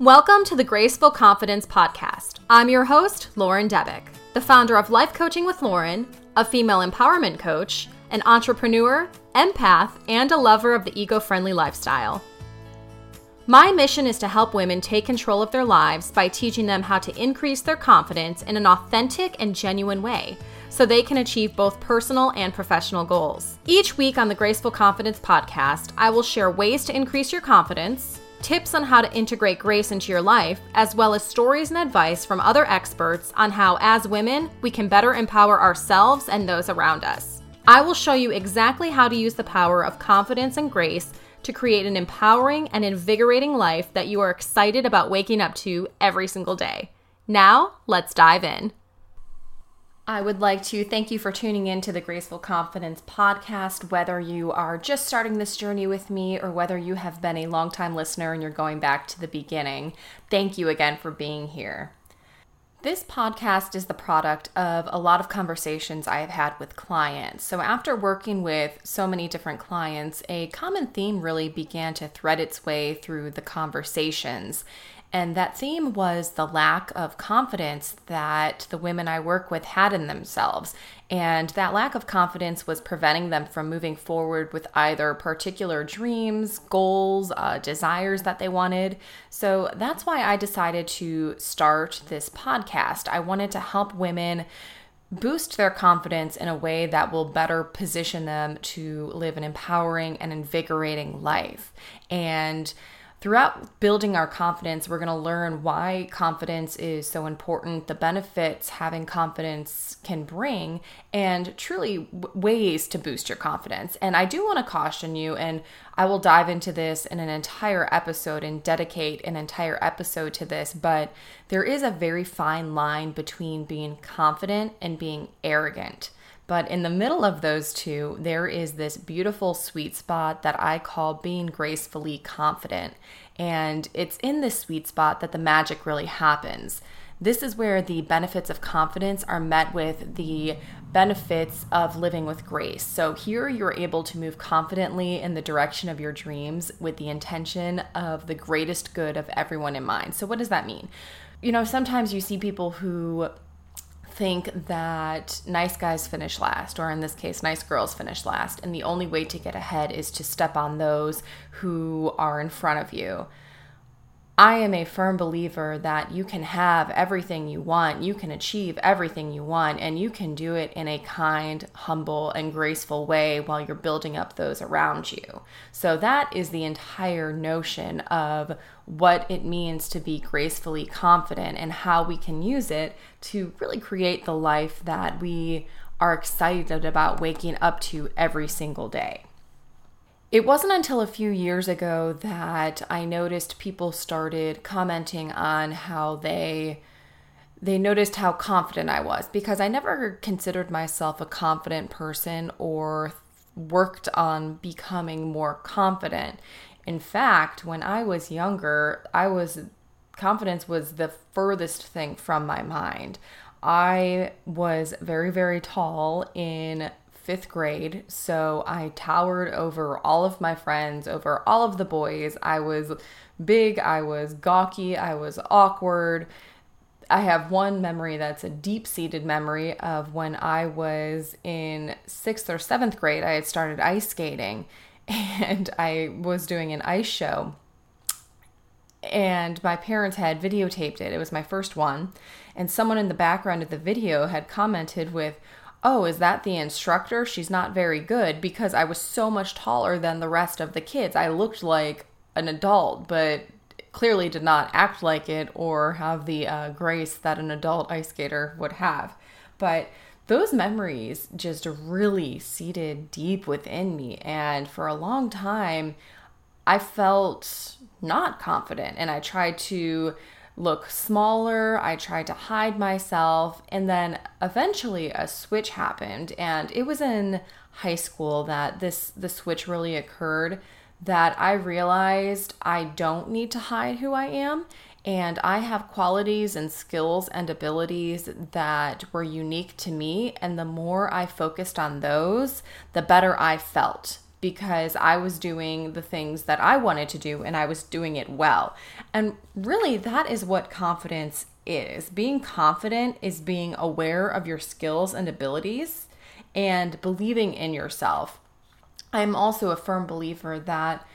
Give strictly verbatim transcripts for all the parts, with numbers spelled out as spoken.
Welcome to the Graceful Confidence Podcast. I'm your host, Lauren Debick, the founder of Life Coaching with Lauren, a female empowerment coach, an entrepreneur, empath, and a lover of the eco-friendly lifestyle. My mission is to help women take control of their lives by teaching them how to increase their confidence in an authentic and genuine way so they can achieve both personal and professional goals. Each week on the Graceful Confidence Podcast, I will share ways to increase your confidence, tips on how to integrate grace into your life, as well as stories and advice from other experts on how, as women, we can better empower ourselves and those around us. I will show you exactly how to use the power of confidence and grace to create an empowering and invigorating life that you are excited about waking up to every single day. Now, let's dive in. I would like to thank you for tuning in to the Graceful Confidence Podcast, whether you are just starting this journey with me or whether you have been a longtime listener and you're going back to the beginning. Thank you again for being here. This podcast is the product of a lot of conversations I have had with clients. So after working with so many different clients, a common theme really began to thread its way through the conversations. And that theme was the lack of confidence that the women I work with had in themselves. And that lack of confidence was preventing them from moving forward with either particular dreams, goals, uh, desires that they wanted. So that's why I decided to start this podcast. I wanted to help women boost their confidence in a way that will better position them to live an empowering and invigorating life. And throughout building our confidence, we're going to learn why confidence is so important, the benefits having confidence can bring, and truly w- ways to boost your confidence. And I do want to caution you, and I will dive into this in an entire episode and dedicate an entire episode to this, but there is a very fine line between being confident and being arrogant. But in the middle of those two, there is this beautiful sweet spot that I call being gracefully confident. And it's in this sweet spot that the magic really happens. This is where the benefits of confidence are met with the benefits of living with grace. So here you're able to move confidently in the direction of your dreams with the intention of the greatest good of everyone in mind. So what does that mean? You know, sometimes you see people who think that nice guys finish last, or in this case, nice girls finish last, and the only way to get ahead is to step on those who are in front of you. I am a firm believer that you can have everything you want, you can achieve everything you want, and you can do it in a kind, humble, and graceful way while you're building up those around you. So that is the entire notion of what it means to be gracefully confident and how we can use it to really create the life that we are excited about waking up to every single day. It wasn't until a few years ago that I noticed people started commenting on how they they noticed how confident I was, because I never considered myself a confident person or worked on becoming more confident. In fact, when I was younger, I was confidence was the furthest thing from my mind. I was very, very tall in fifth grade, so I towered over all of my friends, over all of the boys. I was big, I was gawky, I was awkward. I have one memory that's a deep-seated memory of when I was in sixth or seventh grade. I had started ice skating, and I was doing an ice show, and my parents had videotaped it. It was my first one, and someone in the background of the video had commented with, "Oh, is that the instructor? She's not very good," because I was so much taller than the rest of the kids. I looked like an adult, but clearly did not act like it or have the uh, grace that an adult ice skater would have. But those memories just really seated deep within me. And for a long time, I felt not confident, and I tried to look smaller, I tried to hide myself, and then eventually a switch happened, and it was in high school that this the switch really occurred, that I realized I don't need to hide who I am, and I have qualities and skills and abilities that were unique to me, and the more I focused on those, the better I felt. because I was doing the things that I wanted to do and I was doing it well. And really, that is what confidence is. Being confident is being aware of your skills and abilities and believing in yourself. I'm also a firm believer that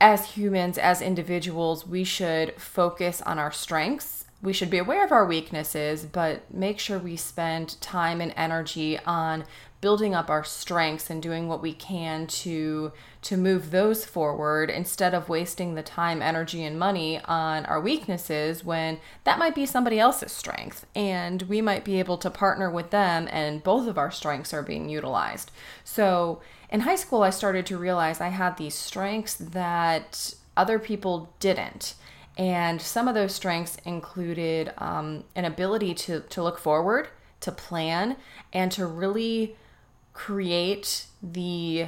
as humans, as individuals, we should focus on our strengths. We should be aware of our weaknesses, but make sure we spend time and energy on building up our strengths and doing what we can to to move those forward instead of wasting the time, energy, and money on our weaknesses when that might be somebody else's strength. And we might be able to partner with them and both of our strengths are being utilized. So in high school, I started to realize I had these strengths that other people didn't. And some of those strengths included um, an ability to, to look forward, to plan, and to really create the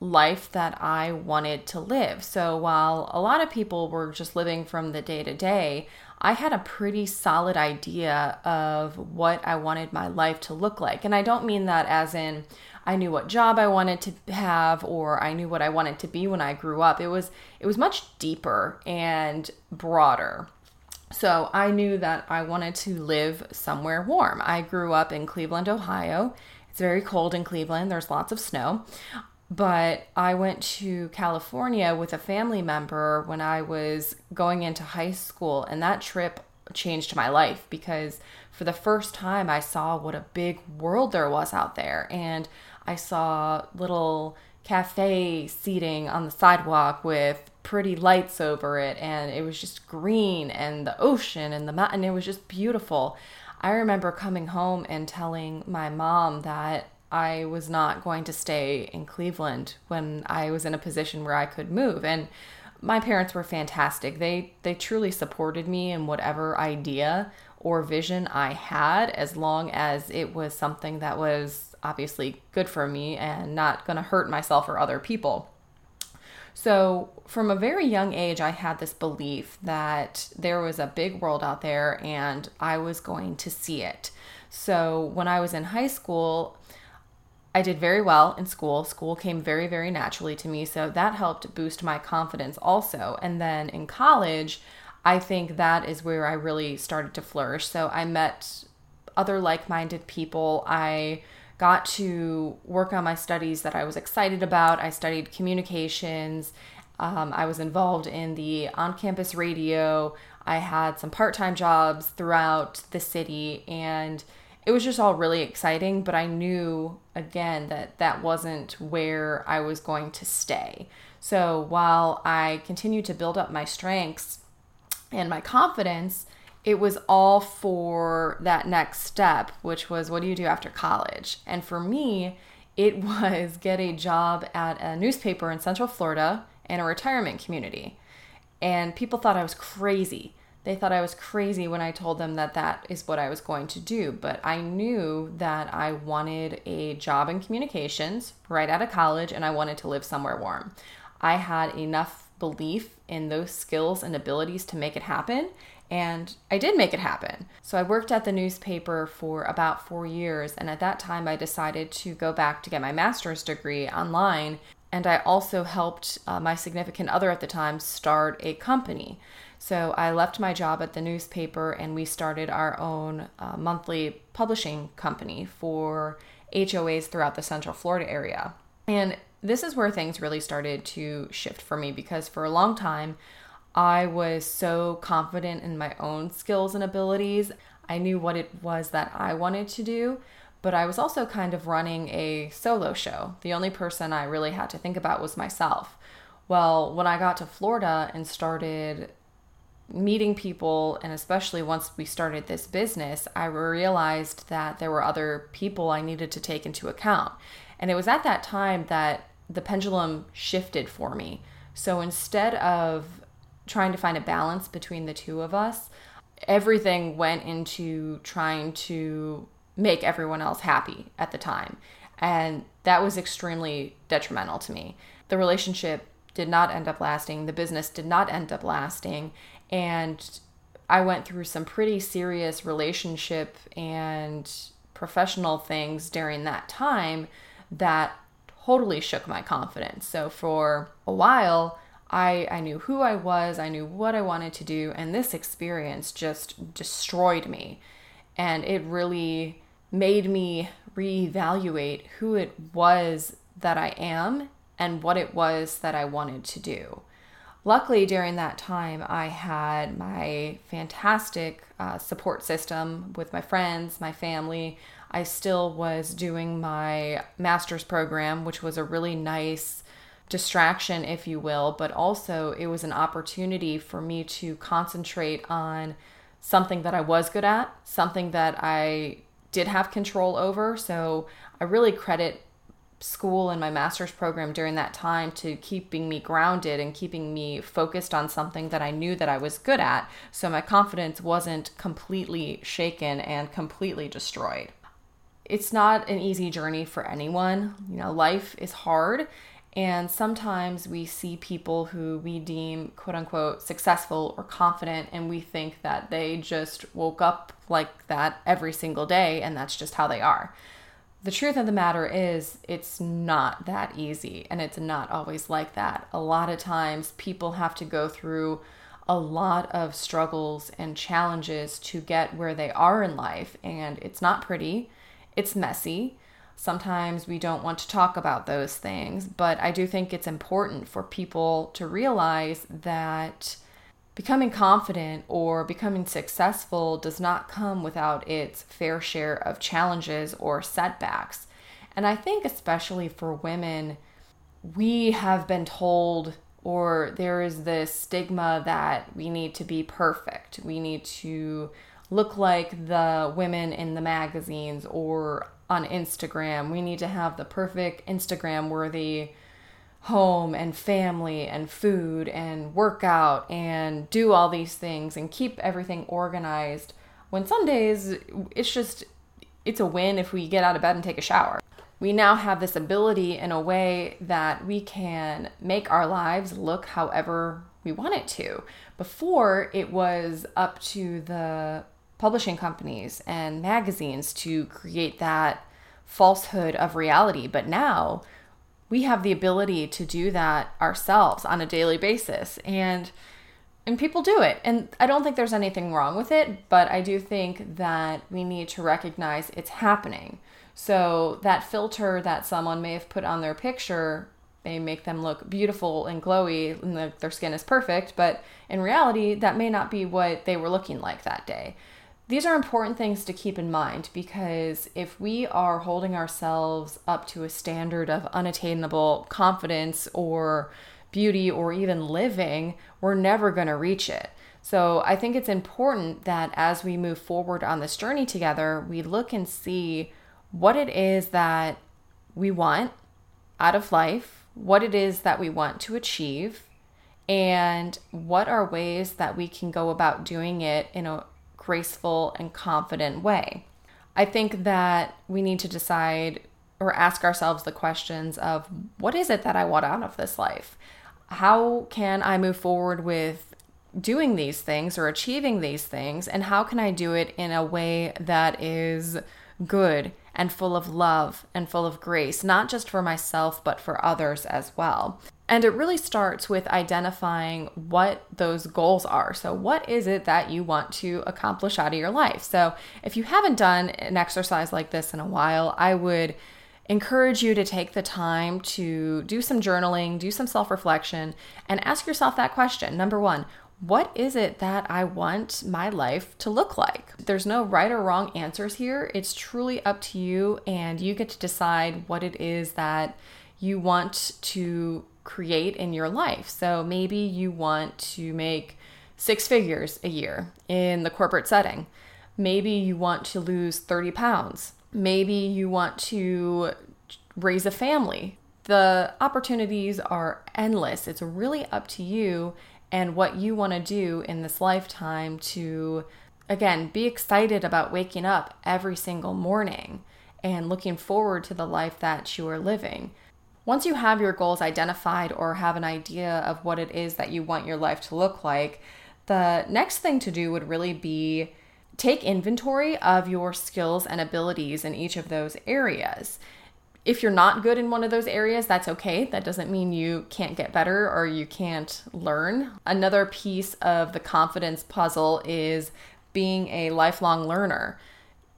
life that I wanted to live. So while a lot of people were just living from the day to day, I had a pretty solid idea of what I wanted my life to look like. And I don't mean that as in I knew what job I wanted to have or I knew what I wanted to be when I grew up. It was it was much deeper and broader. So I knew that I wanted to live somewhere warm. I grew up in Cleveland, Ohio. It's very cold in Cleveland. There's lots of snow. But I went to California with a family member when I was going into high school, and that trip changed my life because for the first time I saw what a big world there was out there. And I saw little cafe seating on the sidewalk with pretty lights over it, and it was just green and the ocean and the mountain. It was just beautiful. I remember coming home and telling my mom that I was not going to stay in Cleveland when I was in a position where I could move. And my parents were fantastic. They they truly supported me in whatever idea or vision I had, as long as it was something that was obviously good for me and not going to hurt myself or other people. So from a very young age, I had this belief that there was a big world out there and I was going to see it. So when I was in high school, I did very well in school. School came very, very naturally to me. So that helped boost my confidence also. And then in college, I think that is where I really started to flourish. So I met other like-minded people. I got to work on my studies that I was excited about. I studied communications. Um, I was involved in the on-campus radio. I had some part-time jobs throughout the city, and it was just all really exciting, but I knew, again, that that wasn't where I was going to stay. So while I continued to build up my strengths and my confidence, it was all for that next step, which was, what do you do after college? And for me, it was get a job at a newspaper in Central Florida in a retirement community. And people thought I was crazy. They thought I was crazy when I told them that that is what I was going to do. But I knew that I wanted a job in communications right out of college, and I wanted to live somewhere warm. I had enough belief in those skills and abilities to make it happen. And I did make it happen. So I worked at the newspaper for about four years. And at that time, I decided to go back to get my master's degree online. And I also helped uh, my significant other at the time start a company. So I left my job at the newspaper and we started our own uh, monthly publishing company for H O As throughout the Central Florida area. And this is where things really started to shift for me, because for a long time, I was so confident in my own skills and abilities. I knew what it was that I wanted to do, but I was also kind of running a solo show. The only person I really had to think about was myself. Well, when I got to Florida and started meeting people, and especially once we started this business, I realized that there were other people I needed to take into account. And it was at that time that the pendulum shifted for me. So instead of trying to find a balance between the two of us, everything went into trying to make everyone else happy at the time. And that was extremely detrimental to me. The relationship did not end up lasting. The business did not end up lasting. And I went through some pretty serious relationship and professional things during that time that totally shook my confidence. So for a while, I, I knew who I was, I knew what I wanted to do, and this experience just destroyed me. And it really made me reevaluate who it was that I am and what it was that I wanted to do. Luckily, during that time, I had my fantastic uh, support system with my friends, my family. I still was doing my master's program, which was a really nice distraction, if you will, but also it was an opportunity for me to concentrate on something that I was good at, something that I did have control over. So I really credit school and my master's program during that time to keeping me grounded and keeping me focused on something that I knew that I was good at. So my confidence wasn't completely shaken and completely destroyed. It's not an easy journey for anyone. You know, life is hard. And sometimes we see people who we deem quote unquote successful or confident, and we think that they just woke up like that every single day and that's just how they are. The truth of the matter is, it's not that easy, and it's not always like that. A lot of times people have to go through a lot of struggles and challenges to get where they are in life, and it's not pretty, it's messy. Sometimes we don't want to talk about those things, but I do think it's important for people to realize that becoming confident or becoming successful does not come without its fair share of challenges or setbacks. And I think especially for women, we have been told, or there is this stigma that we need to be perfect. We need to look like the women in the magazines or on Instagram. We need to have the perfect Instagram-worthy home and family and food and workout and do all these things and keep everything organized, when some days it's just, it's a win if we get out of bed and take a shower. We now have this ability in a way that we can make our lives look however we want it to. Before, it was up to the publishing companies and magazines to create that falsehood of reality. But now we have the ability to do that ourselves on a daily basis, and and people do it. And I don't think there's anything wrong with it, but I do think that we need to recognize it's happening. So that filter that someone may have put on their picture may make them look beautiful and glowy and the, their skin is perfect, but in reality, that may not be what they were looking like that day. These are important things to keep in mind, because if we are holding ourselves up to a standard of unattainable confidence or beauty or even living, we're never going to reach it. So I think it's important that as we move forward on this journey together, we look and see what it is that we want out of life, what it is that we want to achieve, and what are ways that we can go about doing it in a graceful and confident way. I think that we need to decide or ask ourselves the questions of, what is it that I want out of this life? How can I move forward with doing these things or achieving these things? And how can I do it in a way that is good and full of love and full of grace, not just for myself, but for others as well? And it really starts with identifying what those goals are. So what is it that you want to accomplish out of your life? So if you haven't done an exercise like this in a while, I would encourage you to take the time to do some journaling, do some self-reflection, and ask yourself that question. Number one, what is it that I want my life to look like? There's no right or wrong answers here. It's truly up to you, and you get to decide what it is that you want to create in your life. So maybe you want to make six figures a year in the corporate setting. Maybe you want to lose thirty pounds. Maybe you want to raise a family. The opportunities are endless. It's really up to you and what you want to do in this lifetime to, again, be excited about waking up every single morning and looking forward to the life that you are living. Once you have your goals identified or have an idea of what it is that you want your life to look like, the next thing to do would really be take inventory of your skills and abilities in each of those areas. If you're not good in one of those areas, that's okay. That doesn't mean you can't get better or you can't learn. Another piece of the confidence puzzle is being a lifelong learner.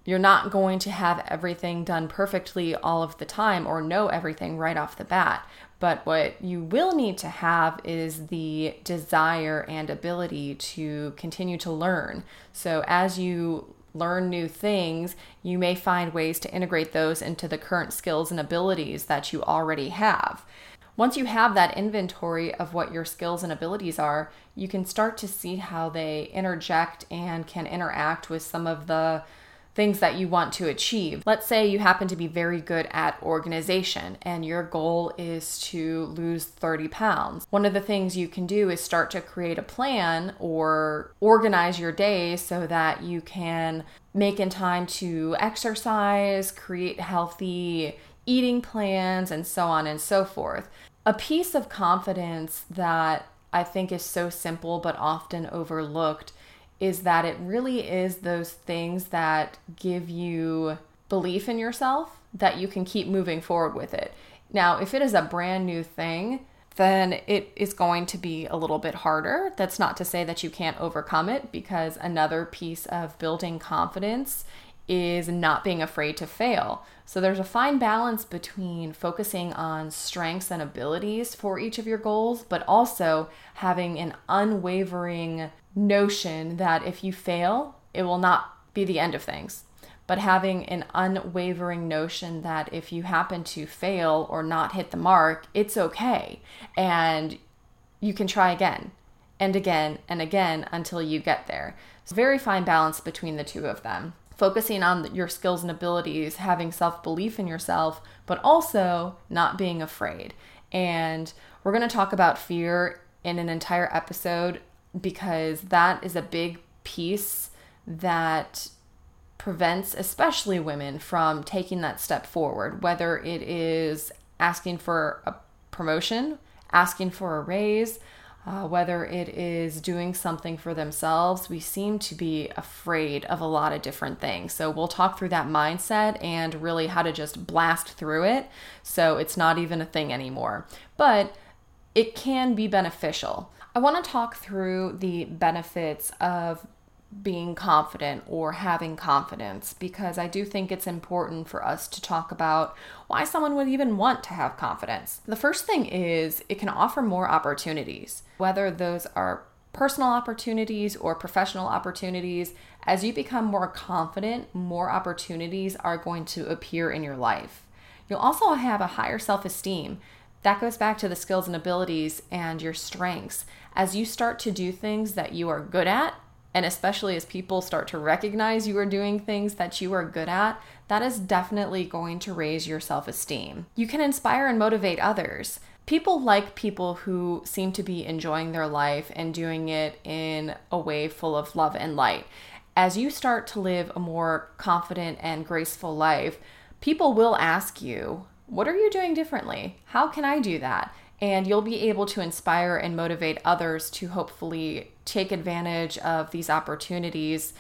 You're not going to have everything done perfectly all of the time or know everything right off the bat. But what you will need to have is the desire and ability to continue to learn. So as you learn new things, you may find ways to integrate those into the current skills and abilities that you already have. Once you have that inventory of what your skills and abilities are, you can start to see how they interject and can interact with some of the things that you want to achieve. Let's say you happen to be very good at organization and your goal is to lose thirty pounds. One of the things you can do is start to create a plan or organize your day so that you can make in time to exercise, create healthy eating plans, and so on and so forth. A piece of confidence that I think is so simple but often overlooked is that it really is those things that give you belief in yourself that you can keep moving forward with it. Now, if it is a brand new thing, then it is going to be a little bit harder. That's not to say that you can't overcome it, because another piece of building confidence is not being afraid to fail. So there's a fine balance between focusing on strengths and abilities for each of your goals, but also having an unwavering notion that if you fail, it will not be the end of things. But having an unwavering notion that if you happen to fail or not hit the mark, it's okay. And you can try again and again and again until you get there. So very fine balance between the two of them. Focusing on your skills and abilities, having self-belief in yourself, but also not being afraid. And we're going to talk about fear in an entire episode, because that is a big piece that prevents especially women from taking that step forward, whether it is asking for a promotion, asking for a raise, Uh, whether it is doing something for themselves. We seem to be afraid of a lot of different things. So we'll talk through that mindset and really how to just blast through it so it's not even a thing anymore. But it can be beneficial. I want to talk through the benefits of being confident or having confidence, because I do think it's important for us to talk about why someone would even want to have confidence. The first thing is it can offer more opportunities, whether those are personal opportunities or professional opportunities. As you become more confident, more opportunities are going to appear in your life. You'll also have a higher self-esteem. That goes back to the skills and abilities and your strengths. As you start to do things that you are good at, and especially as people start to recognize you are doing things that you are good at, that is definitely going to raise your self-esteem. You can inspire and motivate others. People like people who seem to be enjoying their life and doing it in a way full of love and light. As you start to live a more confident and graceful life, people will ask you, "What are you doing differently? How can I do that?" And you'll be able to inspire and motivate others to hopefully take advantage of these opportunities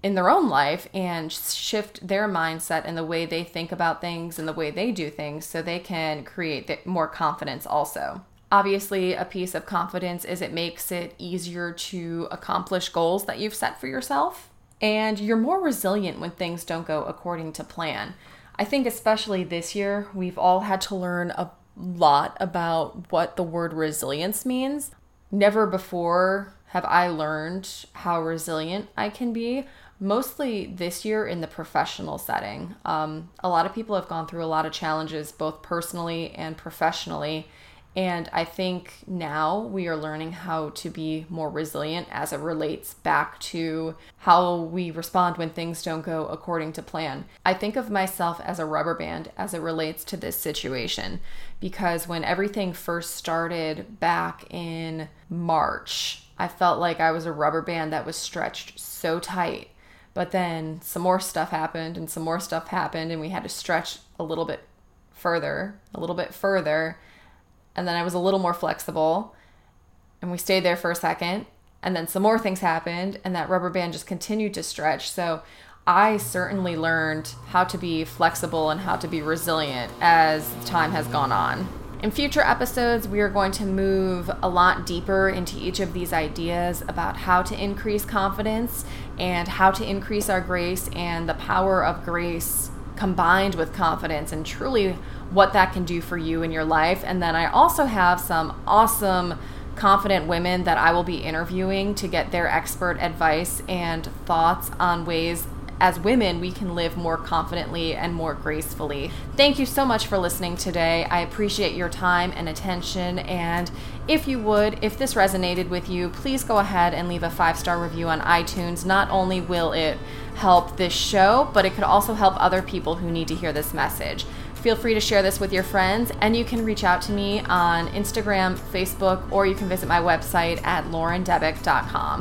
in their own life and shift their mindset and the way they think about things and the way they do things so they can create more confidence also. Obviously, a piece of confidence is it makes it easier to accomplish goals that you've set for yourself, and you're more resilient when things don't go according to plan. I think especially this year, we've all had to learn a lot about what the word resilience means. Never before have I learned how resilient I can be, mostly this year in the professional setting. Um, a lot of people have gone through a lot of challenges, both personally and professionally. And I think now we are learning how to be more resilient as it relates back to how we respond when things don't go according to plan. I think of myself as a rubber band as it relates to this situation, because when everything first started back in March, I felt like I was a rubber band that was stretched so tight. But then some more stuff happened and some more stuff happened and we had to stretch a little bit further, a little bit further. And then I was a little more flexible and we stayed there for a second, and then some more things happened and that rubber band just continued to stretch. So I certainly learned how to be flexible and how to be resilient as time has gone on. In future episodes, we are going to move a lot deeper into each of these ideas about how to increase confidence and how to increase our grace and the power of grace combined with confidence and truly what that can do for you in your life. And then I also have some awesome confident women that I will be interviewing to get their expert advice and thoughts on ways as women, we can live more confidently and more gracefully. Thank you so much for listening today. I appreciate your time and attention. And if you would, if this resonated with you, please go ahead and leave a five-star review on iTunes. Not only will it help this show, but it could also help other people who need to hear this message. Feel free to share this with your friends, and you can reach out to me on Instagram, Facebook, or you can visit my website at lauren debick dot com.